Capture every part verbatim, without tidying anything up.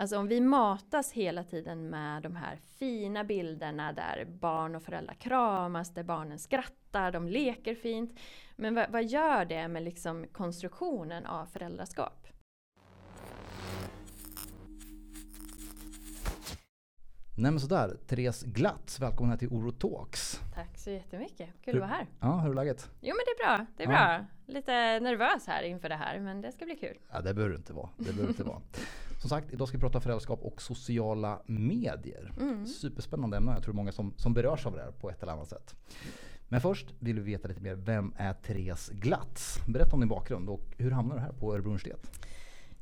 Alltså om vi matas hela tiden med de här fina bilderna där barn och föräldrar kramas, där barnen skrattar, de leker fint. Men vad, vad gör det med liksom konstruktionen av föräldraskap? Nej men sådär, Therese Glatz, välkommen här till Orotalks. Tack så jättemycket, kul hur, att vara här. Ja, hur är läget? Jo men det är bra, det är ja. bra. Lite nervös här inför det här, men det ska bli kul. Ja, det behöver inte vara, det behöver inte vara. Som sagt, idag ska vi prata föräldraskap och sociala medier. Mm. Superspännande ämne, jag tror många som, som berörs av det här på ett eller annat sätt. Men först vill vi veta lite mer, vem är Therese Glatz? Berätta om din bakgrund och hur hamnar du här på Örebro universitet?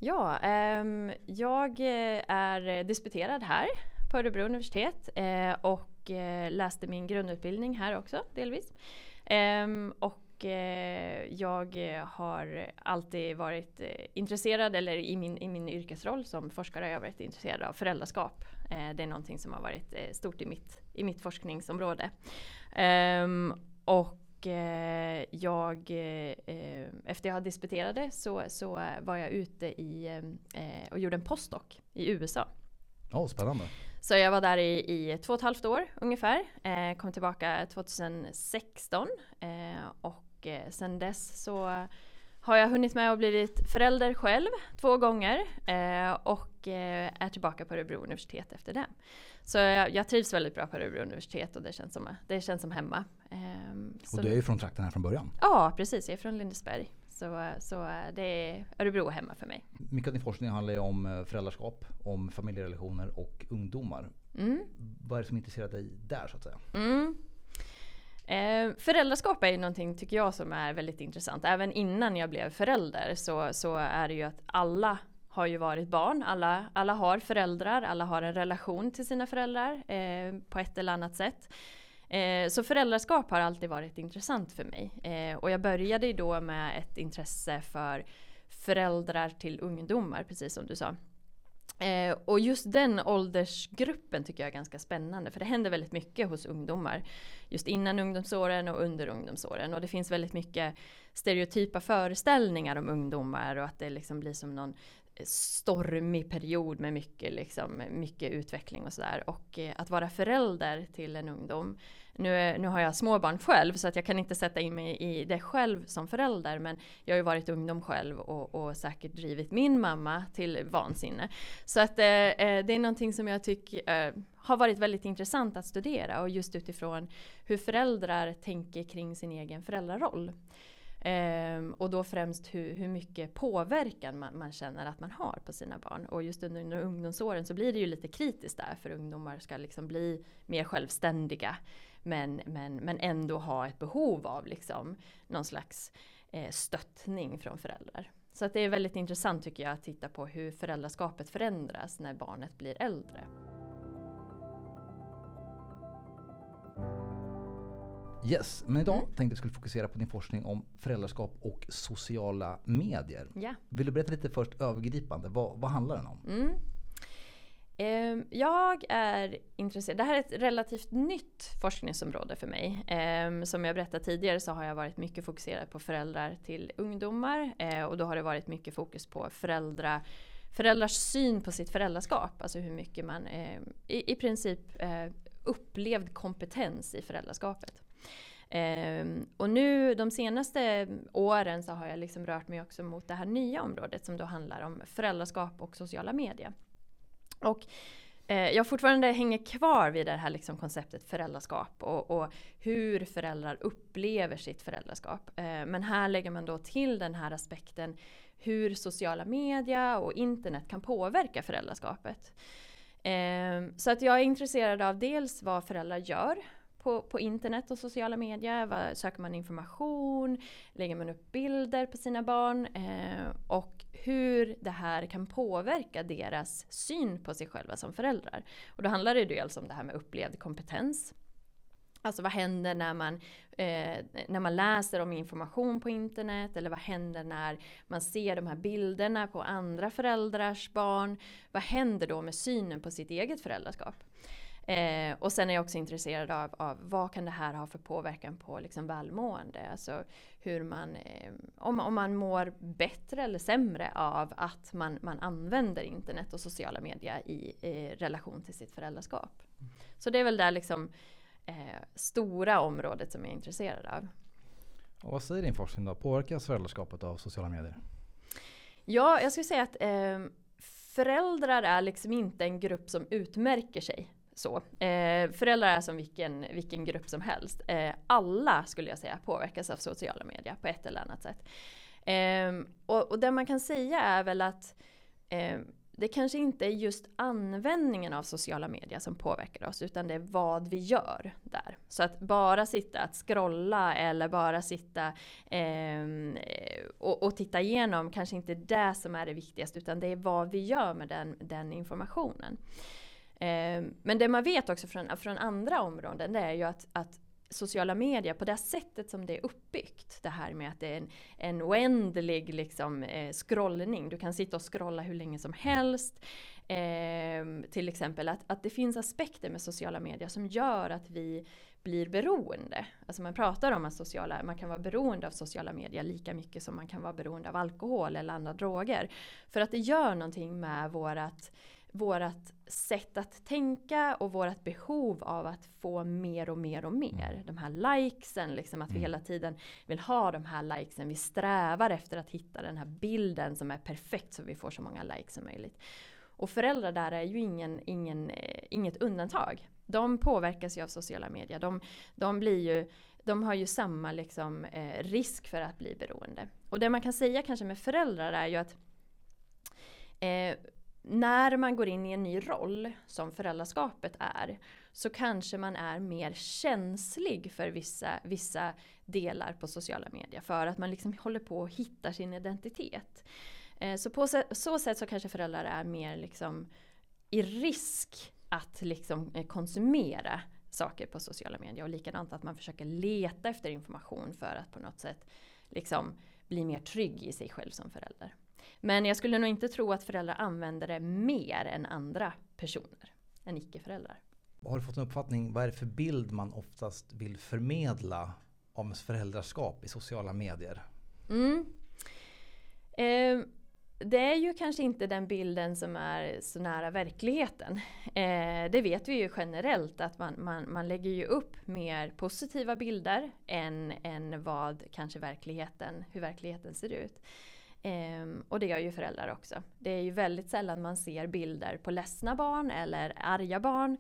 Ja, ehm, jag är disputerad här på Örebro universitet eh, och eh, läste min grundutbildning här också delvis. Ehm, och eh, jag har alltid varit eh, intresserad, eller i min, i min yrkesroll som forskare har jag varit intresserad av föräldraskap. Eh, det är någonting som har varit eh, stort i mitt, i mitt forskningsområde. Ehm, och Jag, efter jag hade disputerade så, så var jag ute i, och gjorde en postdoc i U S A. Oh, spännande. Så jag var där i, i två och ett halvt år ungefär. Kom tillbaka tjugo sexton och sen dess så har jag hunnit med att blivit förälder själv två gånger och är tillbaka på Örebro universitet efter det. Så jag, jag trivs väldigt bra på Örebro universitet och det känns som, det känns som hemma. Så och du är ju från trakten här från början? Ja, precis. Jag är från Lindesberg. Så, så det är Örebro hemma för mig. Mycket av din forskning handlar ju om föräldraskap, om familjerelationer och ungdomar. Mm. Vad är det som intresserar dig där så att säga? Mm. Eh, föräldraskap är ju någonting tycker jag som är väldigt intressant. Även innan jag blev förälder så, så är det ju att alla har ju varit barn. Alla, alla har föräldrar, alla har en relation till sina föräldrar eh, på ett eller annat sätt. Eh, så föräldraskap har alltid varit intressant för mig. Eh, och jag började ju då med ett intresse för föräldrar till ungdomar, precis som du sa. Eh, och just den åldersgruppen tycker jag är ganska spännande, för det händer väldigt mycket hos ungdomar just innan ungdomsåren och under ungdomsåren, och det finns väldigt mycket stereotypa föreställningar om ungdomar och att det liksom blir som någon stormig period med mycket, liksom, mycket utveckling och sådär. Och eh, att vara förälder till en ungdom, nu, nu har jag småbarn själv så att jag kan inte sätta in mig i det själv som förälder, men jag har ju varit ungdom själv och, och säkert drivit min mamma till vansinne. Så att eh, det är någonting som jag tycker eh, har varit väldigt intressant att studera, och just utifrån hur föräldrar tänker kring sin egen föräldraroll. Um, och då främst hur, hur mycket påverkan man, man känner att man har på sina barn. Och just under, under ungdomsåren så blir det ju lite kritiskt där, för ungdomar ska liksom bli mer självständiga men, men, men ändå ha ett behov av liksom någon slags eh, stöttning från föräldrar. Så att det är väldigt intressant tycker jag att titta på hur föräldraskapet förändras när barnet blir äldre. Yes, men idag mm. tänkte jag skulle fokusera på din forskning om föräldraskap och sociala medier. Yeah. Vill du berätta lite först övergripande, vad, vad handlar den om? Mm. Eh, jag är intresserad, det här är ett relativt nytt forskningsområde för mig. Eh, som jag berättade tidigare så har jag varit mycket fokuserad på föräldrar till ungdomar eh, och då har det varit mycket fokus på föräldrar. Föräldrars syn på sitt föräldraskap, alltså hur mycket man eh, i, i princip eh, upplevd kompetens i föräldraskapet. Um, och nu de senaste åren så har jag liksom rört mig också mot det här nya området som då handlar om föräldraskap och sociala medier. Och eh, jag fortfarande hänger kvar vid det här liksom konceptet föräldraskap och, och hur föräldrar upplever sitt föräldraskap. Eh, men här lägger man då till den här aspekten hur sociala medier och internet kan påverka föräldraskapet. Eh, så att jag är intresserad av dels vad föräldrar gör På, på internet och sociala medier. Vad, söker man information, lägger man upp bilder på sina barn eh, och hur det här kan påverka deras syn på sig själva som föräldrar. Och då handlar det dels om det här med upplevd kompetens. Alltså vad händer när man, eh, när man läser om information på internet, eller vad händer när man ser de här bilderna på andra föräldrars barn. Vad händer då med synen på sitt eget föräldraskap? Eh, och sen är jag också intresserad av, av vad kan det här ha för påverkan på liksom välmående. Alltså hur man, eh, om, om man mår bättre eller sämre av att man, man använder internet och sociala medier i eh, relation till sitt föräldraskap. Mm. Så det är väl där liksom, eh, stora området som jag är intresserad av. Och vad säger din forskning då? Påverkas föräldraskapet av sociala medier? Ja, jag skulle säga att eh, föräldrar är liksom inte en grupp som utmärker sig. Så. Eh, föräldrar är som vilken, vilken grupp som helst. Eh, alla skulle jag säga påverkas av sociala medier på ett eller annat sätt. Eh, och, och det man kan säga är väl att eh, det kanske inte är just användningen av sociala medier som påverkar oss, utan det är vad vi gör där. Så att bara sitta att scrolla eller bara sitta eh, och, och titta igenom, kanske inte det som är det viktigaste, utan det är vad vi gör med den, den informationen. Eh, men det man vet också från, från andra områden, det är ju att, att sociala medier på det sättet som det är uppbyggt, det här med att det är en, en oändlig liksom, eh, scrollning, du kan sitta och scrolla hur länge som helst, eh, till exempel att, att det finns aspekter med sociala medier som gör att vi blir beroende. Alltså man pratar om att sociala, man kan vara beroende av sociala medier lika mycket som man kan vara beroende av alkohol eller andra droger, för att det gör någonting med vårat vårat sätt att tänka och vårat behov av att få mer och mer och mer. Mm. De här likesen, liksom, att vi hela tiden vill ha de här likesen. Vi strävar efter att hitta den här bilden som är perfekt så vi får så många likes som möjligt. Och föräldrar där är ju ingen, ingen, eh, inget undantag. De påverkas ju av sociala medier. De, de, blir ju, de har ju samma liksom, eh, risk för att bli beroende. Och det man kan säga kanske med föräldrar är ju att eh, när man går in i en ny roll som föräldraskapet är, så kanske man är mer känslig för vissa, vissa delar på sociala medier. För att man liksom håller på och hittar sin identitet. Eh, så på så, så sätt så kanske föräldrar är mer liksom i risk att liksom konsumera saker på sociala medier. Och likadant att man försöker leta efter information för att på något sätt liksom bli mer trygg i sig själv som förälder. Men jag skulle nog inte tro att föräldrar använder det mer än andra personer, än icke-föräldrar. Har du fått en uppfattning, vad är det för bild man oftast vill förmedla om föräldraskap i sociala medier? Mm. Eh, det är ju kanske inte den bilden som är så nära verkligheten. Eh, det vet vi ju generellt att man, man, man lägger ju upp mer positiva bilder än, än vad kanske verkligheten, hur verkligheten ser ut. Um, och det gör ju föräldrar också. Det är ju väldigt sällan man ser bilder på ledsna barn eller arga barn.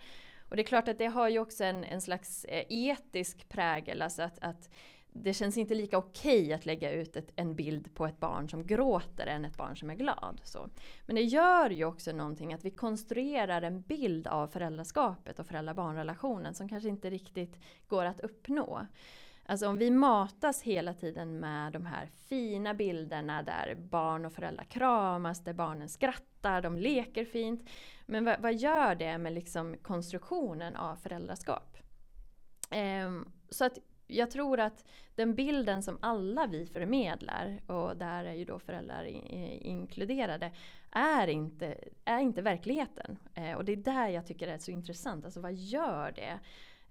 Och det är klart att det har ju också en, en slags etisk prägel. Alltså att, att det känns inte lika okej att lägga ut ett, en bild på ett barn som gråter än ett barn som är glad. Så. Men det gör ju också någonting att vi konstruerar en bild av föräldraskapet och föräldrar-barnrelationen som kanske inte riktigt går att uppnå. Alltså om vi matas hela tiden med de här fina bilderna där barn och föräldrar kramas, där barnen skrattar, de leker fint. Men vad, vad gör det med liksom konstruktionen av föräldraskap? Ehm, så att jag tror att den bilden som alla vi förmedlar, och där är ju då föräldrar i, inkluderade, är inte, är inte verkligheten. Ehm, och det är där jag tycker det är så intressant. Alltså vad gör det?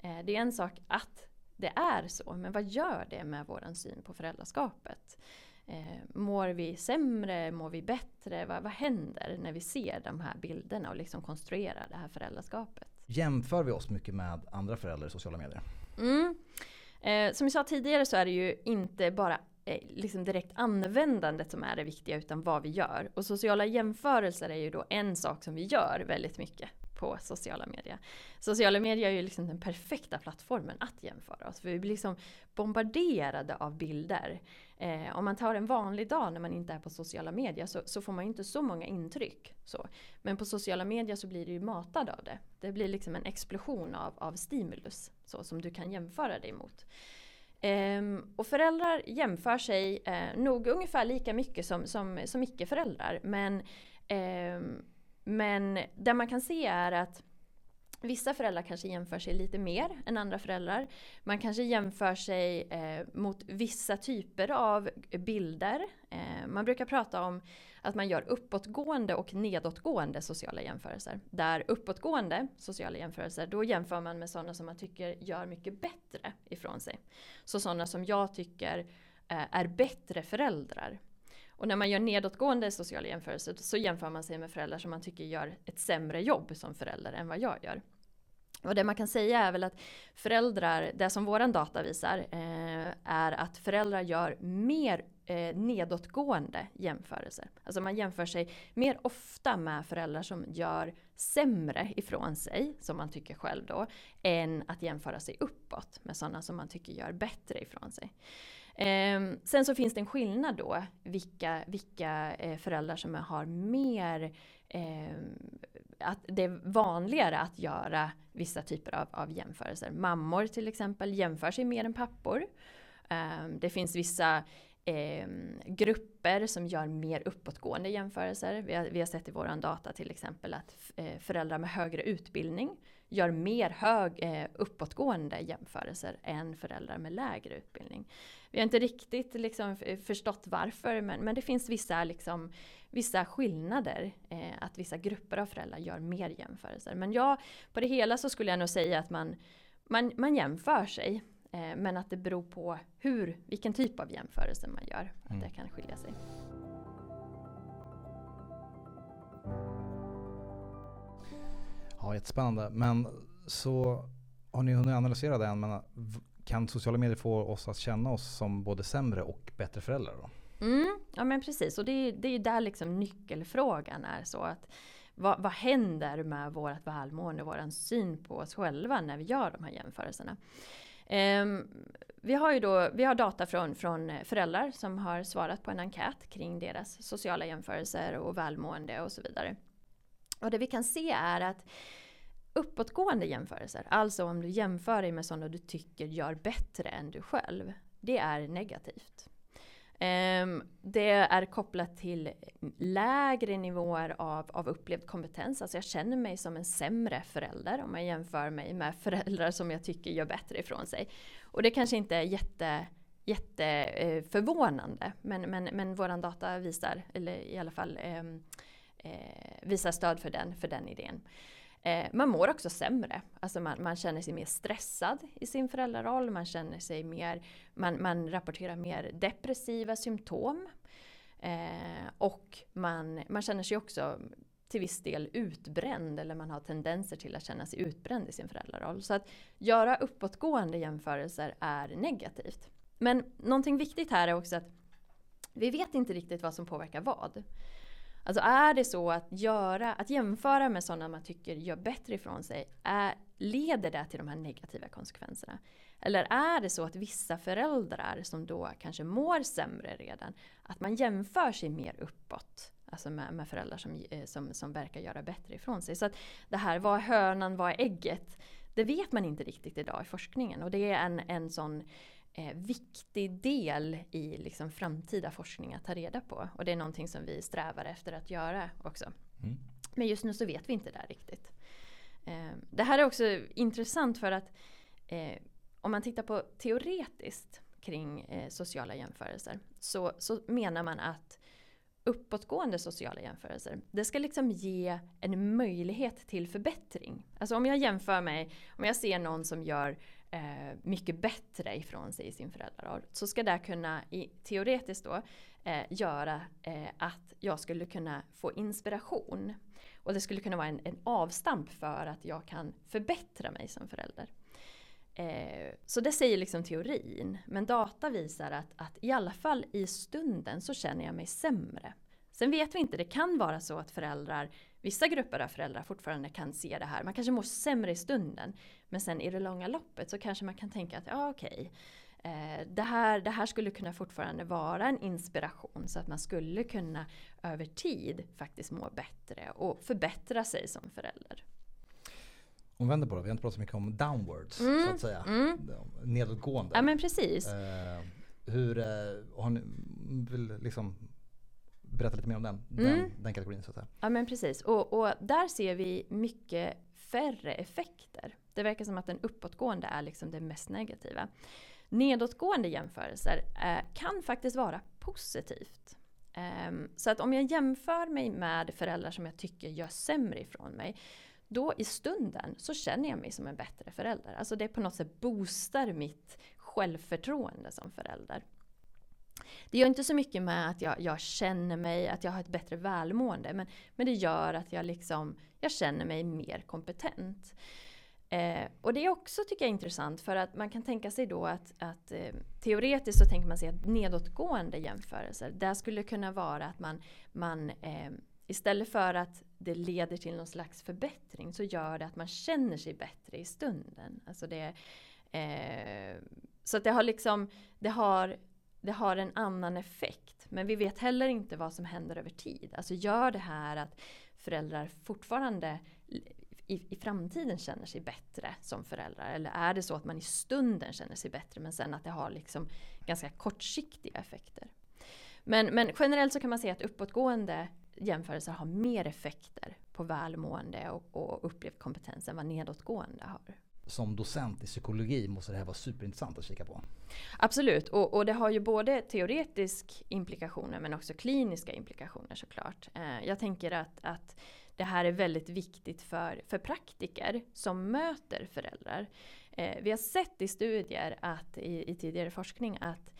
Ehm, det är en sak att det är så, men vad gör det med våran syn på föräldraskapet? Eh, mår vi sämre? Mår vi bättre? Va, vad händer när vi ser de här bilderna och liksom konstruerar det här föräldraskapet? Jämför vi oss mycket med andra föräldrar i sociala medier? Mm. Eh, som jag sa tidigare så är det ju inte bara eh, liksom direkt användandet som är det viktiga, utan vad vi gör. Och sociala jämförelser är ju då en sak som vi gör väldigt mycket på sociala medier. Sociala medier är ju liksom den perfekta plattformen att jämföra oss. För vi blir liksom bombarderade av bilder. Eh, om man tar en vanlig dag när man inte är på sociala medier så, så får man ju inte så många intryck. Så. Men på sociala medier så blir du ju matad av det. Det blir liksom en explosion av, av stimulus så, som du kan jämföra dig mot. Um, och föräldrar jämför sig eh, nog ungefär lika mycket som, som, som icke-föräldrar. Men... Um, Men det man kan se är att vissa föräldrar kanske jämför sig lite mer än andra föräldrar. Man kanske jämför sig eh, mot vissa typer av bilder. Eh, man brukar prata om att man gör uppåtgående och nedåtgående sociala jämförelser. Där uppåtgående sociala jämförelser, då jämför man med sådana som man tycker gör mycket bättre ifrån sig. Så sådana som jag tycker eh, är bättre föräldrar. Och när man gör nedåtgående sociala jämförelser så jämför man sig med föräldrar som man tycker gör ett sämre jobb som förälder än vad jag gör. Och det man kan säga är väl att föräldrar, det som våran data visar, eh, är att föräldrar gör mer eh, nedåtgående jämförelser. Alltså man jämför sig mer ofta med föräldrar som gör sämre ifrån sig, som man tycker själv då, än att jämföra sig uppåt med sådana som man tycker gör bättre ifrån sig. Eh, sen så finns det en skillnad då, vilka, vilka eh, föräldrar som har mer... Eh, att det är vanligare att göra vissa typer av, av jämförelser. Mammor till exempel jämför sig mer än pappor. Um, det finns vissa um, grupper som gör mer uppåtgående jämförelser. Vi har, vi har sett i våran data till exempel att f- föräldrar med högre utbildning gör mer hög, eh, uppåtgående jämförelser än föräldrar med lägre utbildning. Vi har inte riktigt liksom, förstått varför, men, men det finns vissa, liksom, vissa skillnader. Eh, att vissa grupper av föräldrar gör mer jämförelser. Men jag, på det hela så skulle jag nog säga att man, man, man jämför sig. Eh, men att det beror på hur, vilken typ av jämförelse man gör. Mm. Att det kan skilja sig. Ja, jättespännande. Men så har ni hunnit analysera den, men kan sociala medier få oss att känna oss som både sämre och bättre föräldrar då? Mm, ja men precis, och det är ju det är där liksom nyckelfrågan är så att vad, vad händer med vårt välmående och vår syn på oss själva när vi gör de här jämförelserna? Um, vi har ju då, vi har data från, från föräldrar som har svarat på en enkät kring deras sociala jämförelser och välmående och så vidare. Och det vi kan se är att uppåtgående jämförelser, alltså om du jämför dig med sådana du tycker gör bättre än du själv, det är negativt. Det är kopplat till lägre nivåer av, av upplevd kompetens. Alltså jag känner mig som en sämre förälder om jag jämför mig med föräldrar som jag tycker gör bättre ifrån sig. Och det kanske inte är jätte... jätteförvånande, men, men, men våran data visar, eller i alla fall... visar stöd för den, för den idén. Eh, man mår också sämre. Alltså man, man känner sig mer stressad i sin föräldraroll. Man känner sig mer, man, man rapporterar mer depressiva symptom. Eh, och man, man känner sig också till viss del utbränd. Eller man har tendenser till att känna sig utbränd i sin föräldraroll. Så att göra uppåtgående jämförelser är negativt. Men någonting viktigt här är också att vi vet inte riktigt vad som påverkar vad. Alltså är det så att, göra, att jämföra med sådana man tycker gör bättre ifrån sig, är, leder det till de här negativa konsekvenserna? Eller är det så att vissa föräldrar som då kanske mår sämre redan, att man jämför sig mer uppåt? Alltså med, med föräldrar som, som, som verkar göra bättre ifrån sig. Så att det här, vad är hönan, vad är ägget? Det vet man inte riktigt idag i forskningen. Och det är en, en sån... Eh, viktig del i liksom, framtida forskning att ta reda på. Och det är någonting som vi strävar efter att göra också. Mm. Men just nu så vet vi inte det riktigt. Eh, det här är också intressant för att eh, om man tittar på teoretiskt kring eh, sociala jämförelser så, så menar man att uppåtgående sociala jämförelser, det ska liksom ge en möjlighet till förbättring. Alltså om jag jämför mig, om jag ser någon som gör eh, mycket bättre ifrån sig i sin föräldraroll, så ska det kunna, i, teoretiskt då, eh, göra eh, att jag skulle kunna få inspiration. Och det skulle kunna vara en, en avstamp för att jag kan förbättra mig som förälder. Eh, så det säger liksom teorin, men data visar att, att i alla fall i stunden så känner jag mig sämre. Sen vet vi inte, det kan vara så att föräldrar, vissa grupper av föräldrar fortfarande kan se det här. Man kanske mår sämre i stunden, men sen i det långa loppet så kanske man kan tänka att ja okej, eh, det, här, det här skulle kunna fortfarande vara en inspiration så att man skulle kunna över tid faktiskt må bättre och förbättra sig som förälder. Om vi vänder på det, vi har inte pratat så mycket om downwards, mm, så att säga. Mm. Nedåtgående. Ja, men precis. Eh, hur, eh, har ni, vill liksom berätta lite mer om den, mm. den, den kategorin så att säga. Ja, men precis. Och, och där ser vi mycket färre effekter. Det verkar som att den uppåtgående är liksom det mest negativa. Nedåtgående jämförelser eh, kan faktiskt vara positivt. Um, så att om jag jämför mig med föräldrar som jag tycker gör sämre ifrån mig, då i stunden så känner jag mig som en bättre förälder. Alltså det på något sätt boostar mitt självförtroende som förälder. Det gör inte så mycket med att jag, jag känner mig, att jag har ett bättre välmående. Men, men det gör att jag, liksom, jag känner mig mer kompetent. Eh, och det är också, tycker jag, intressant. För att man kan tänka sig då att, att eh, teoretiskt så tänker man sig att nedåtgående jämförelser. Där skulle kunna vara att man, man eh, istället för att det leder till någon slags förbättring, så gör det att man känner sig bättre i stunden. Alltså det, eh, så att det har liksom... Det har, Det har en annan effekt, men vi vet heller inte vad som händer över tid. Alltså gör det här att föräldrar fortfarande i, i framtiden känner sig bättre som föräldrar? Eller är det så att man i stunden känner sig bättre, men sen att det har liksom ganska kortsiktiga effekter? Men, men generellt så kan man säga att uppåtgående jämförelser har mer effekter på välmående och, och upplevd kompetens än vad nedåtgående har. Som docent i psykologi måste det här vara superintressant att kika på. Absolut, och, och det har ju både teoretiska implikationer men också kliniska implikationer såklart. Eh, jag tänker att, att det här är väldigt viktigt för, för praktiker som möter föräldrar. Eh, vi har sett i studier att, i, i tidigare forskning att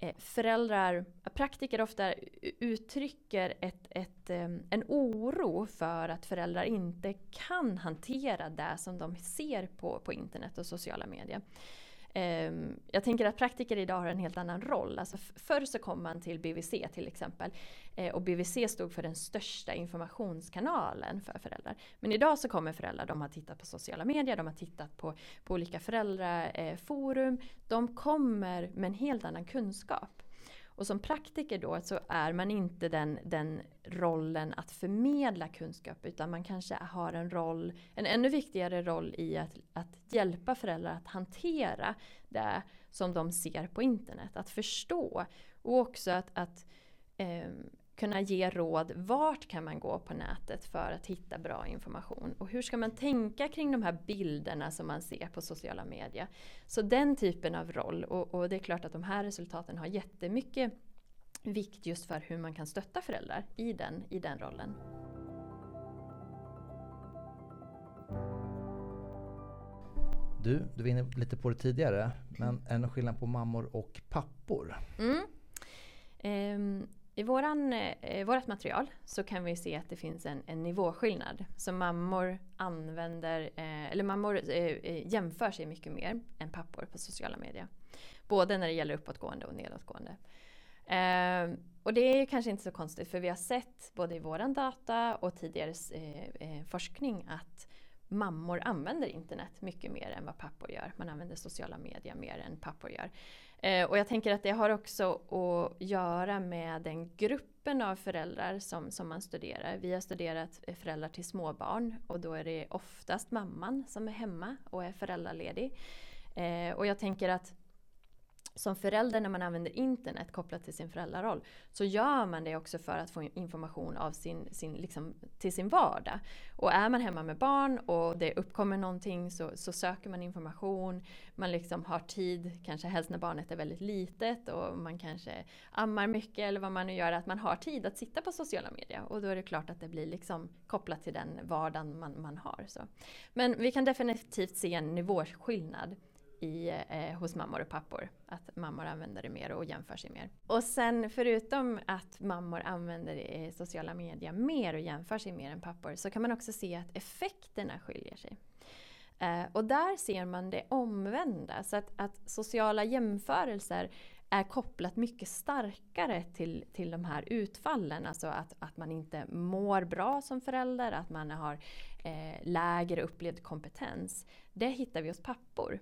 eh, föräldrar, praktiker ofta uttrycker ett, ett, eh, en oro för att föräldrar inte kan hantera det som de ser på, på internet och sociala medier. Jag tänker att praktiker idag har en helt annan roll. Alltså förr så kom man till B V C till exempel, och B V C stod för den största informationskanalen för föräldrar. Men idag så kommer föräldrar, de har tittat på sociala medier, de har tittat på, på olika föräldraforum. De kommer med en helt annan kunskap. Och som praktiker då så är man inte den, den rollen att förmedla kunskap, utan man kanske har en roll, en ännu viktigare roll i att, att hjälpa föräldrar att hantera det som de ser på internet. Att förstå och också att, att eh, kunna ge råd, vart kan man gå på nätet för att hitta bra information? Och hur ska man tänka kring de här bilderna som man ser på sociala medier? Så den typen av roll, och, och det är klart att de här resultaten har jättemycket vikt just för hur man kan stötta föräldrar i den, i den rollen. Du, du var inne lite på det tidigare, men är det någon skillnad på mammor och pappor? Mm. Ehm. I våran, eh, vårat material så kan vi se att det finns en, en nivåskillnad. Så mammor, använder, eh, eller mammor eh, jämför sig mycket mer än pappor på sociala medier. Både när det gäller uppåtgående och nedåtgående. Eh, och det är ju kanske inte så konstigt, för vi har sett både i våran data och tidigare eh, forskning att mammor använder internet mycket mer än vad pappor gör. Man använder sociala medier mer än pappor gör. Eh, och jag tänker att det har också att göra med den gruppen av föräldrar som, som man studerar. Vi har studerat föräldrar till småbarn, och då är det oftast mamman som är hemma och är föräldraledig. Eh, och jag tänker att som förälder, när man använder internet kopplat till sin föräldraroll, så gör man det också för att få information av sin, sin, liksom, till sin vardag. Och är man hemma med barn och det uppkommer någonting, så, så söker man information. Man liksom har tid, kanske helst när barnet är väldigt litet och man kanske ammar mycket eller vad man nu gör, att man har tid att sitta på sociala medier. Och då är det klart att det blir liksom kopplat till den vardagen man, man har. Så. Men vi kan definitivt se en nivåskillnad I, eh, hos mammor och pappor. Att mammor använder det mer och jämför sig mer. Och sen förutom att mammor använder eh, sociala medier mer och jämför sig mer än pappor, så kan man också se att effekterna skiljer sig. Eh, och där ser man det omvända. Så att, att sociala jämförelser är kopplat mycket starkare till, till de här utfallen. Alltså att, att man inte mår bra som förälder, att man har eh, lägre upplevd kompetens. Det hittar vi hos pappor.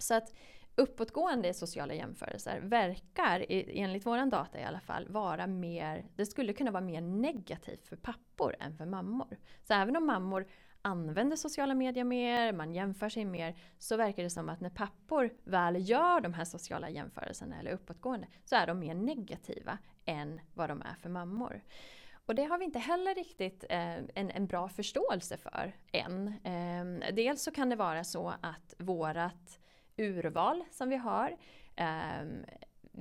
Så att uppåtgående sociala jämförelser verkar, enligt våran data i alla fall, vara mer, det skulle kunna vara mer negativt för pappor än för mammor. Så även om mammor använder sociala medier mer, man jämför sig mer, så verkar det som att när pappor väl gör de här sociala jämförelserna eller uppåtgående, så är de mer negativa än vad de är för mammor. Och det har vi inte heller riktigt eh, en, en bra förståelse för än. Eh, dels så kan det vara så att vårat urval som vi har, eh,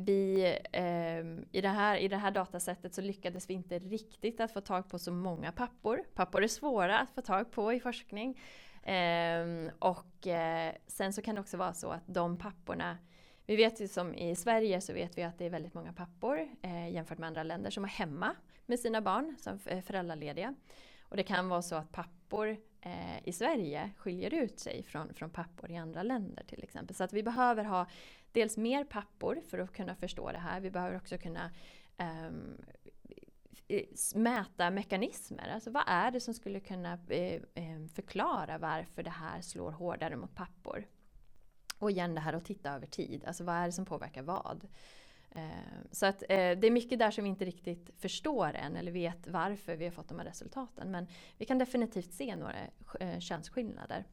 Vi, eh, i, det här, I det här datasättet så lyckades vi inte riktigt att få tag på så många pappor. Pappor är svåra att få tag på i forskning. Eh, och eh, sen så kan det också vara så att de papporna, vi vet ju som i Sverige så vet vi att det är väldigt många pappor eh, jämfört med andra länder som är hemma med sina barn som är föräldralediga. Och det kan vara så att pappor eh, i Sverige skiljer ut sig från, från pappor i andra länder till exempel. Så att vi behöver ha dels mer pappor för att kunna förstå det här. Vi behöver också kunna eh, mäta mekanismer. Alltså vad är det som skulle kunna eh, förklara varför det här slår hårdare mot pappor? Och igen det här att titta över tid. Alltså vad är det som påverkar vad? Så att eh, det är mycket där som vi inte riktigt förstår än eller vet varför vi har fått de här resultaten. Men vi kan definitivt se några eh, könsskillnader.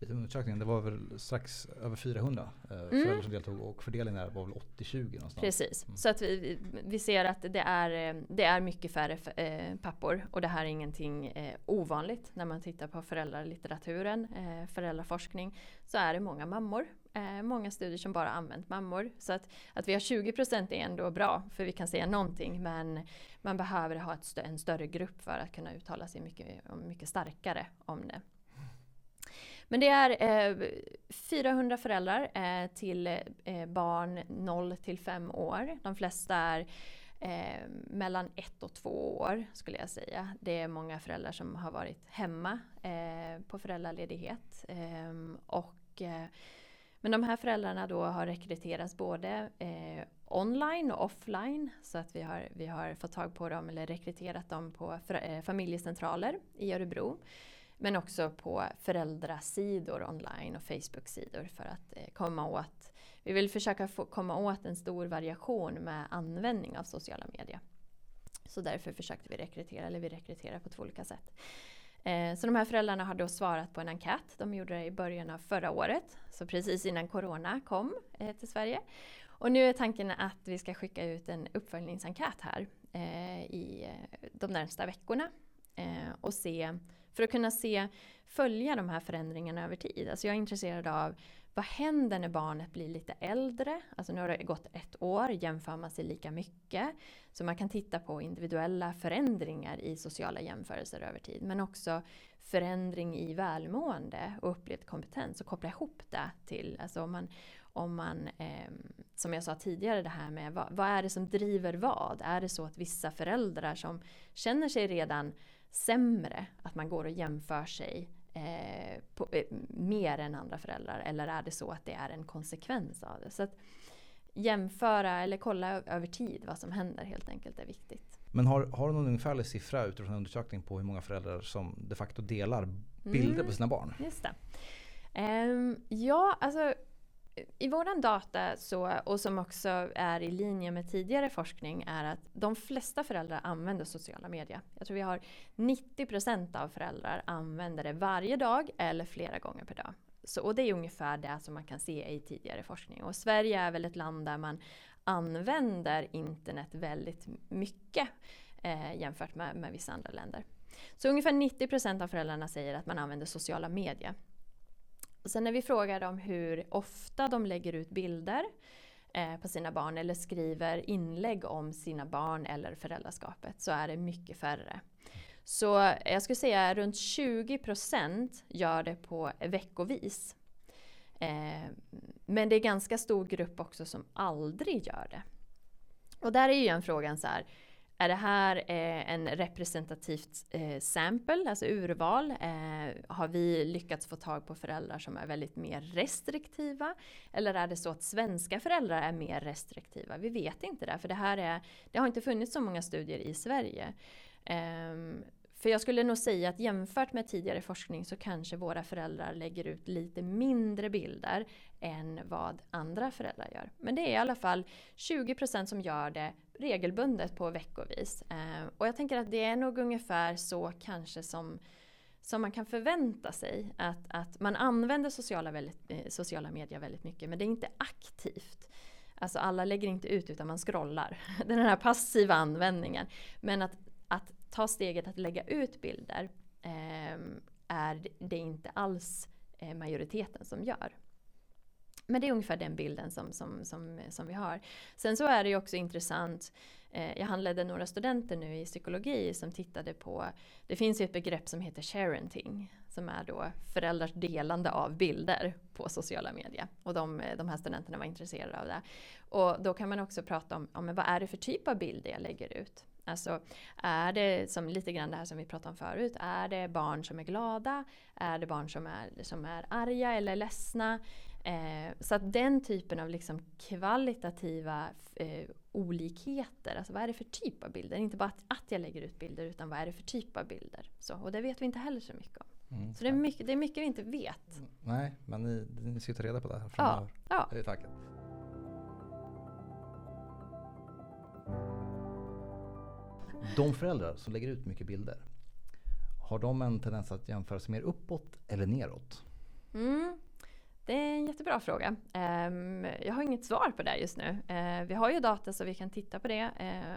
Lite undersökningen, det var väl strax över fyrahundra eh, mm. föräldrar som deltog och fördelningen där var väl åttio tjugo någonstans. Precis, mm. så att vi, vi ser att det är, det är mycket färre f- eh, pappor och det här är ingenting eh, ovanligt. När man tittar på föräldralitteraturen, eh, föräldraforskning så är det många mammor. Eh, många studier som bara använt mammor. Så att, att vi har tjugo procent är ändå bra för vi kan säga någonting. Men man behöver ha ett stö- en större grupp för att kunna uttala sig mycket, mycket starkare om det. Men det är eh, fyrahundra föräldrar eh, till eh, barn noll till fem år. De flesta är eh, mellan ett och två år skulle jag säga. Det är många föräldrar som har varit hemma eh, på föräldraledighet. Eh, och... Eh, Men de här föräldrarna då har rekryterats både eh, online och offline så att vi har, vi har fått tag på dem eller rekryterat dem på för, eh, familjecentraler i Örebro. Men också på föräldrasidor online och Facebook-sidor för att eh, komma åt, vi vill försöka få, komma åt en stor variation med användning av sociala medier. Så därför försökte vi rekrytera, eller vi rekryterar på två olika sätt. Så de här föräldrarna har då svarat på en enkät. De gjorde det i början av förra året, så precis innan corona kom till Sverige. Och nu är tanken att vi ska skicka ut en uppföljningsenkät här i de närmsta veckorna. Och se, för att kunna se, följa de här förändringarna över tid. Alltså jag är intresserad av vad händer när barnet blir lite äldre. Alltså nu har det gått ett år, jämför man sig lika mycket. Så man kan titta på individuella förändringar i sociala jämförelser över tid. Men också förändring i välmående och upplevd kompetens. Och koppla ihop det till, alltså om man, om man eh, som jag sa tidigare, det här med vad, vad är det som driver vad? Är det så att vissa föräldrar som känner sig redan sämre, att man går och jämför sig eh, på, eh, mer än andra föräldrar, eller är det så att det är en konsekvens av det? Så att jämföra eller kolla ö- över tid vad som händer helt enkelt är viktigt. Men har, har du någon ungefärlig siffra utifrån en undersökning på hur många föräldrar som de facto delar bilder mm, på sina barn? Just det. Um, ja, alltså i våran data, så, och som också är i linje med tidigare forskning, är att de flesta föräldrar använder sociala medier. Jag tror vi har nittio procent av föräldrar använder det varje dag eller flera gånger per dag. Så, och det är ungefär det som man kan se i tidigare forskning. Och Sverige är väl ett land där man använder internet väldigt mycket eh, jämfört med, med vissa andra länder. Så ungefär nittio procent av föräldrarna säger att man använder sociala medier. Och sen när vi frågar dem hur ofta de lägger ut bilder eh, på sina barn eller skriver inlägg om sina barn eller föräldraskapet, så är det mycket färre. Så jag skulle säga runt tjugo procent gör det på veckovis. Eh, men det är ganska stor grupp också som aldrig gör det. Och där är ju en frågan så här. Är det här en representativt sample, alltså urval? Har vi lyckats få tag på föräldrar som är väldigt mer restriktiva? Eller är det så att svenska föräldrar är mer restriktiva? Vi vet inte det, för det här är, det har inte funnits så många studier i Sverige. För jag skulle nog säga att jämfört med tidigare forskning så kanske våra föräldrar lägger ut lite mindre bilder än vad andra föräldrar gör. Men det är i alla fall tjugo procent som gör det regelbundet på veckovis. Eh, och jag tänker att det är nog ungefär så kanske som, som man kan förvänta sig. Att, att man använder sociala, väldigt, eh, sociala medier väldigt mycket, men det är inte aktivt. Alltså alla lägger inte ut utan man scrollar. Den här passiva användningen. Men att Att ta steget att lägga ut bilder eh, är det inte alls majoriteten som gör. Men det är ungefär den bilden som, som, som, som vi har. Sen så är det ju också intressant. Eh, jag handledde några studenter nu i psykologi som tittade på, det finns ju ett begrepp som heter sharenting, som är då föräldrars delande av bilder på sociala medier. Och de, de här studenterna var intresserade av det. Och då kan man också prata om, om vad är det för typ av bilder jag lägger ut? Alltså är det som lite grann det här som vi pratade om förut, är det barn som är glada, är det barn som är, som är arga eller ledsna? Eh, så att den typen av liksom kvalitativa eh, olikheter, alltså vad är det för typ av bilder? Inte bara att, att jag lägger ut bilder, utan vad är det för typ av bilder? Så, och det vet vi inte heller så mycket om. Mm, så det är mycket, det är mycket vi inte vet. Mm, nej, men ni, ni ska ta reda på det här framöver. Ja, ja. Det är tacket. De föräldrar som lägger ut mycket bilder, har de en tendens att jämföra sig mer uppåt eller neråt? Mm, det är en jättebra fråga. Um, jag har inget svar på det just nu. Uh, vi har ju data så vi kan titta på det.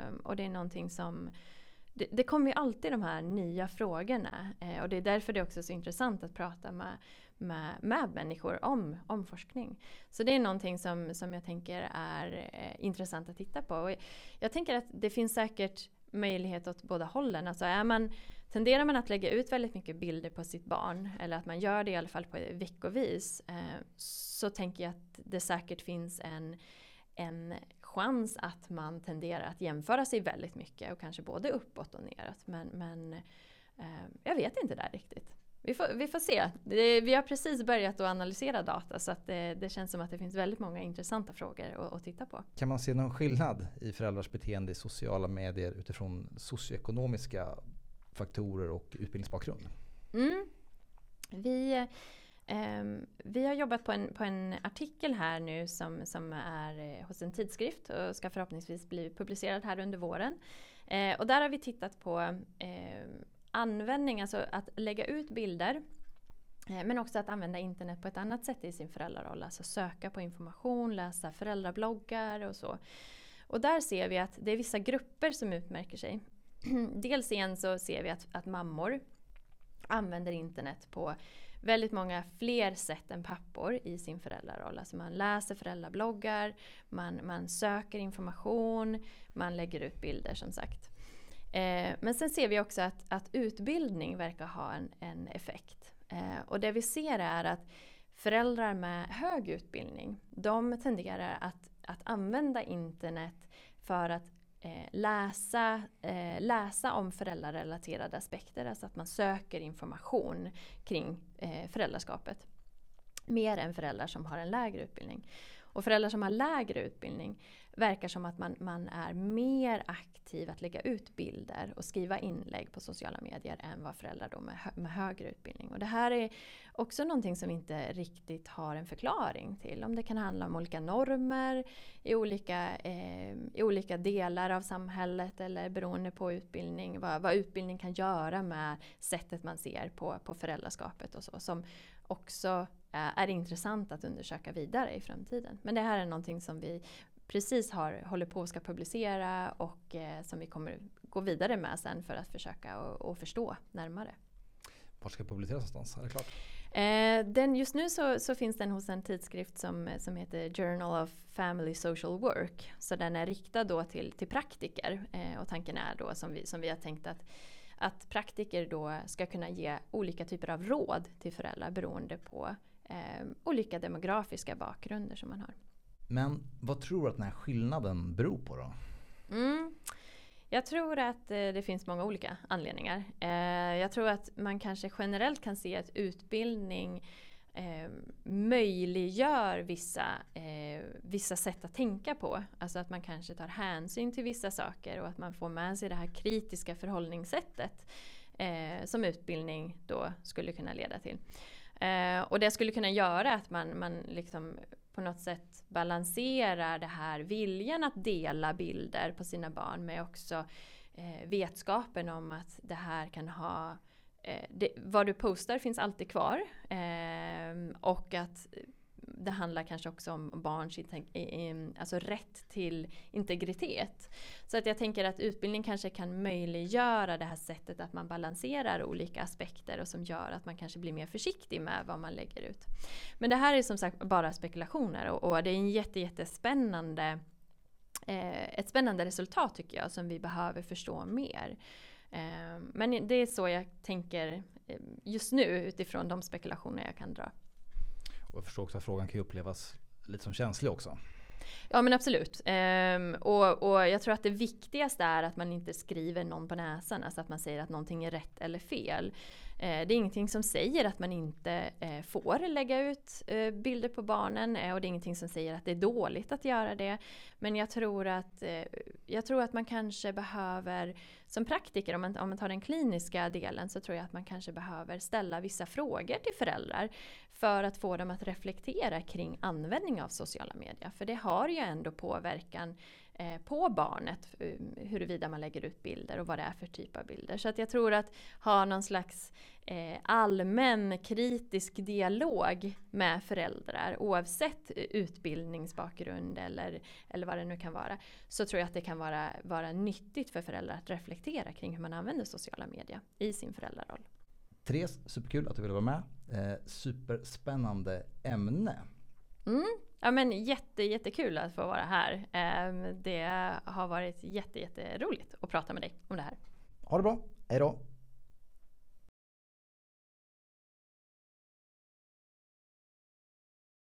Um, och det är någonting som... Det, det kommer ju alltid de här nya frågorna. Uh, och det är därför det är också så intressant att prata med, med, med människor om, om forskning. Så det är någonting som, som jag tänker är uh, intressant att titta på. Och jag tänker att det finns säkert möjlighet åt båda hållen. Alltså är man, tenderar man att lägga ut väldigt mycket bilder på sitt barn, eller att man gör det i alla fall på veckovis, eh, så tänker jag att det säkert finns en, en chans att man tenderar att jämföra sig väldigt mycket, och kanske både uppåt och neråt. Men, men eh, jag vet inte där riktigt. Vi får, vi får se. Det, vi har precis börjat att analysera data, så att det, det känns som att det finns väldigt många intressanta frågor att, att titta på. Kan man se någon skillnad i föräldrars beteende i sociala medier utifrån socioekonomiska faktorer och utbildningsbakgrund? Mm. Vi, eh, vi har jobbat på en, på en artikel här nu som, som är hos en tidskrift och ska förhoppningsvis bli publicerad här under våren. Eh, och där har vi tittat på... Eh, användning, alltså att lägga ut bilder, eh, men också att använda internet på ett annat sätt i sin föräldraroll. Alltså söka på information, läsa föräldrabloggar och så. Och där ser vi att det är vissa grupper som utmärker sig. Dels igen så ser vi att, att mammor använder internet på väldigt många fler sätt än pappor i sin föräldraroll. Alltså man läser föräldrabloggar, man, man söker information, man lägger ut bilder som sagt. Eh, men sen ser vi också att, att utbildning verkar ha en, en effekt. Eh, och det vi ser är att föräldrar med hög utbildning, de tenderar att, att använda internet för att eh, läsa, eh, läsa om föräldrarelaterade aspekter. Alltså att man söker information kring eh, föräldraskapet. Mer än föräldrar som har en lägre utbildning. Och föräldrar som har lägre utbildning verkar som att man, man är mer aktiv att lägga ut bilder och skriva inlägg på sociala medier än vad föräldrar då med, hö- med högre utbildning. Och det här är också någonting som inte riktigt har en förklaring till. Om det kan handla om olika normer i olika, eh, i olika delar av samhället, eller beroende på utbildning. Vad, vad utbildning kan göra med sättet man ser på, på föräldraskapet och så. Som också är intressant att undersöka vidare i framtiden. Men det här är någonting som vi precis har, håller på och ska publicera, och eh, som vi kommer gå vidare med sen för att försöka och, och förstå närmare. Var ska publiceras någonstans? Är det klart? Eh, den, just nu så, så finns den hos en tidskrift som, som heter Journal of Family Social Work. Så den är riktad då till, till praktiker. Eh, och tanken är då som vi, som vi har tänkt att att praktiker då ska kunna ge olika typer av råd till föräldrar beroende på eh, olika demografiska bakgrunder som man har. Men vad tror du att den här skillnaden beror på då? Mm. Jag tror att eh, det finns många olika anledningar. Eh, jag tror att man kanske generellt kan se att utbildning eh, möjliggör vissa, eh, vissa sätt att tänka på. Alltså att man kanske tar hänsyn till vissa saker, och att man får med sig det här kritiska förhållningssättet eh, som utbildning då skulle kunna leda till. Eh, och det skulle kunna göra att man, man liksom på något sätt balanserar det här viljan att dela bilder på sina barn med också eh, vetskapen om att det här kan ha eh, det, vad du postar finns alltid kvar, eh, och att det handlar kanske också om barns alltså rätt till integritet. Så att jag tänker att utbildning kanske kan möjliggöra det här sättet att man balanserar olika aspekter och som gör att man kanske blir mer försiktig med vad man lägger ut. Men det här är som sagt bara spekulationer och, och det är en jätte, jättespännande eh, ett spännande resultat tycker jag som vi behöver förstå mer. Eh, men det är så jag tänker just nu utifrån de spekulationer jag kan dra. Och jag förstår också att frågan kan ju upplevas lite som känslig också. Ja men absolut. Ehm, och, och jag tror att det viktigaste är att man inte skriver någon på näsan. Alltså att man säger att någonting är rätt eller fel. Ehm, det är ingenting som säger att man inte eh, får lägga ut eh, bilder på barnen. Eh, och det är ingenting som säger att det är dåligt att göra det. Men jag tror att, eh, jag tror att man kanske behöver, som praktiker om man, om man tar den kliniska delen. Så tror jag att man kanske behöver ställa vissa frågor till föräldrar. För att få dem att reflektera kring användning av sociala medier. För det har har ju ändå påverkan eh, på barnet huruvida man lägger ut bilder och vad det är för typ av bilder. Så att jag tror att ha någon slags eh, allmän kritisk dialog med föräldrar oavsett utbildningsbakgrund eller, eller vad det nu kan vara. Så tror jag att det kan vara, vara nyttigt för föräldrar att reflektera kring hur man använder sociala medier i sin föräldraroll. Therese, superkul att du ville vara med. Eh, superspännande ämne. Mm. Ja, men jätte, jättekul att få vara här. Det har varit jätte, jätteroligt att prata med dig om det här. Ha det bra. Hej då.